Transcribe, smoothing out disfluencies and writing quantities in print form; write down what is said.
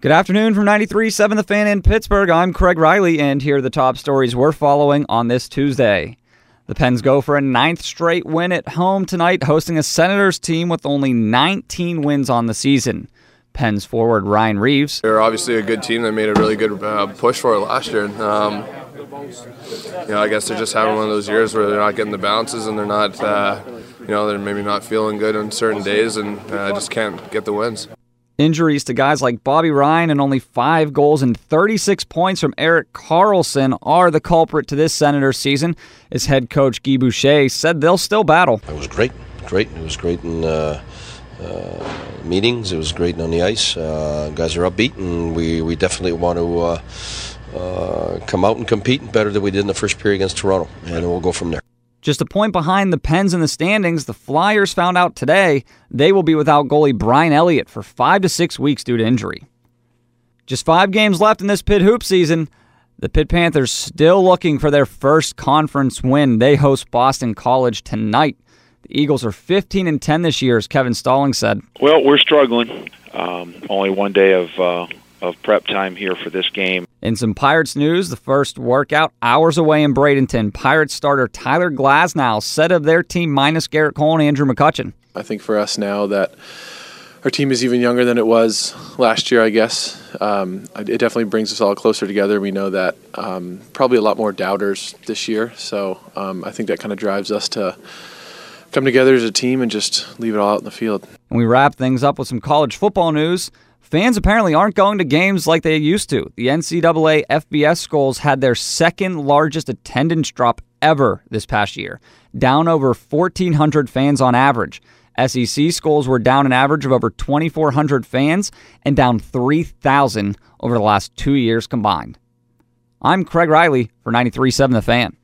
Good afternoon from 93.7 The Fan in Pittsburgh. I'm Craig Riley, and here are the top stories we're following on this Tuesday. The Pens go for a 9th straight win at home tonight, hosting a Senators team with only 19 wins on the season. Pens forward Ryan Reeves. They're obviously a good team that made a really good push for it last year. I guess they're just having one of those years where they're not getting the bounces and they're not, they're maybe not feeling good on certain days and just can't get the wins. Injuries to guys like Bobby Ryan and only 5 goals and 36 points from Eric Karlsson are the culprit to this Senators season. As head coach Guy Boucher said, they'll still battle. It was great. It was great in meetings. It was great on the ice. Guys are upbeat, and we definitely want to come out and compete better than we did in the first period against Toronto, and we'll go from there. Just a point behind the Pens in the standings, the Flyers found out today they will be without goalie Brian Elliott for 5 to 6 weeks due to injury. Just 5 games left in this Pitt hoop season. The Pitt Panthers still looking for their first conference win. They host Boston College tonight. The Eagles are 15-10 this year, as Kevin Stallings said. Well, we're struggling. Only one day of prep time here for this game. In some Pirates news, the first workout hours away in Bradenton. Pirates starter Tyler Glasnow said of their team minus Garrett Cole and Andrew McCutchen. I think for us now that our team is even younger than it was last year, I guess. It definitely brings us all closer together. We know that probably a lot more doubters this year. So I think that kind of drives us to come together as a team and just leave it all out in the field. And we wrap things up with some college football news. Fans apparently aren't going to games like they used to. The NCAA FBS schools had their second largest attendance drop ever this past year, down over 1,400 fans on average. SEC schools were down an average of over 2,400 fans and down 3,000 over the last 2 years combined. I'm Craig Riley for 93.7 The Fan.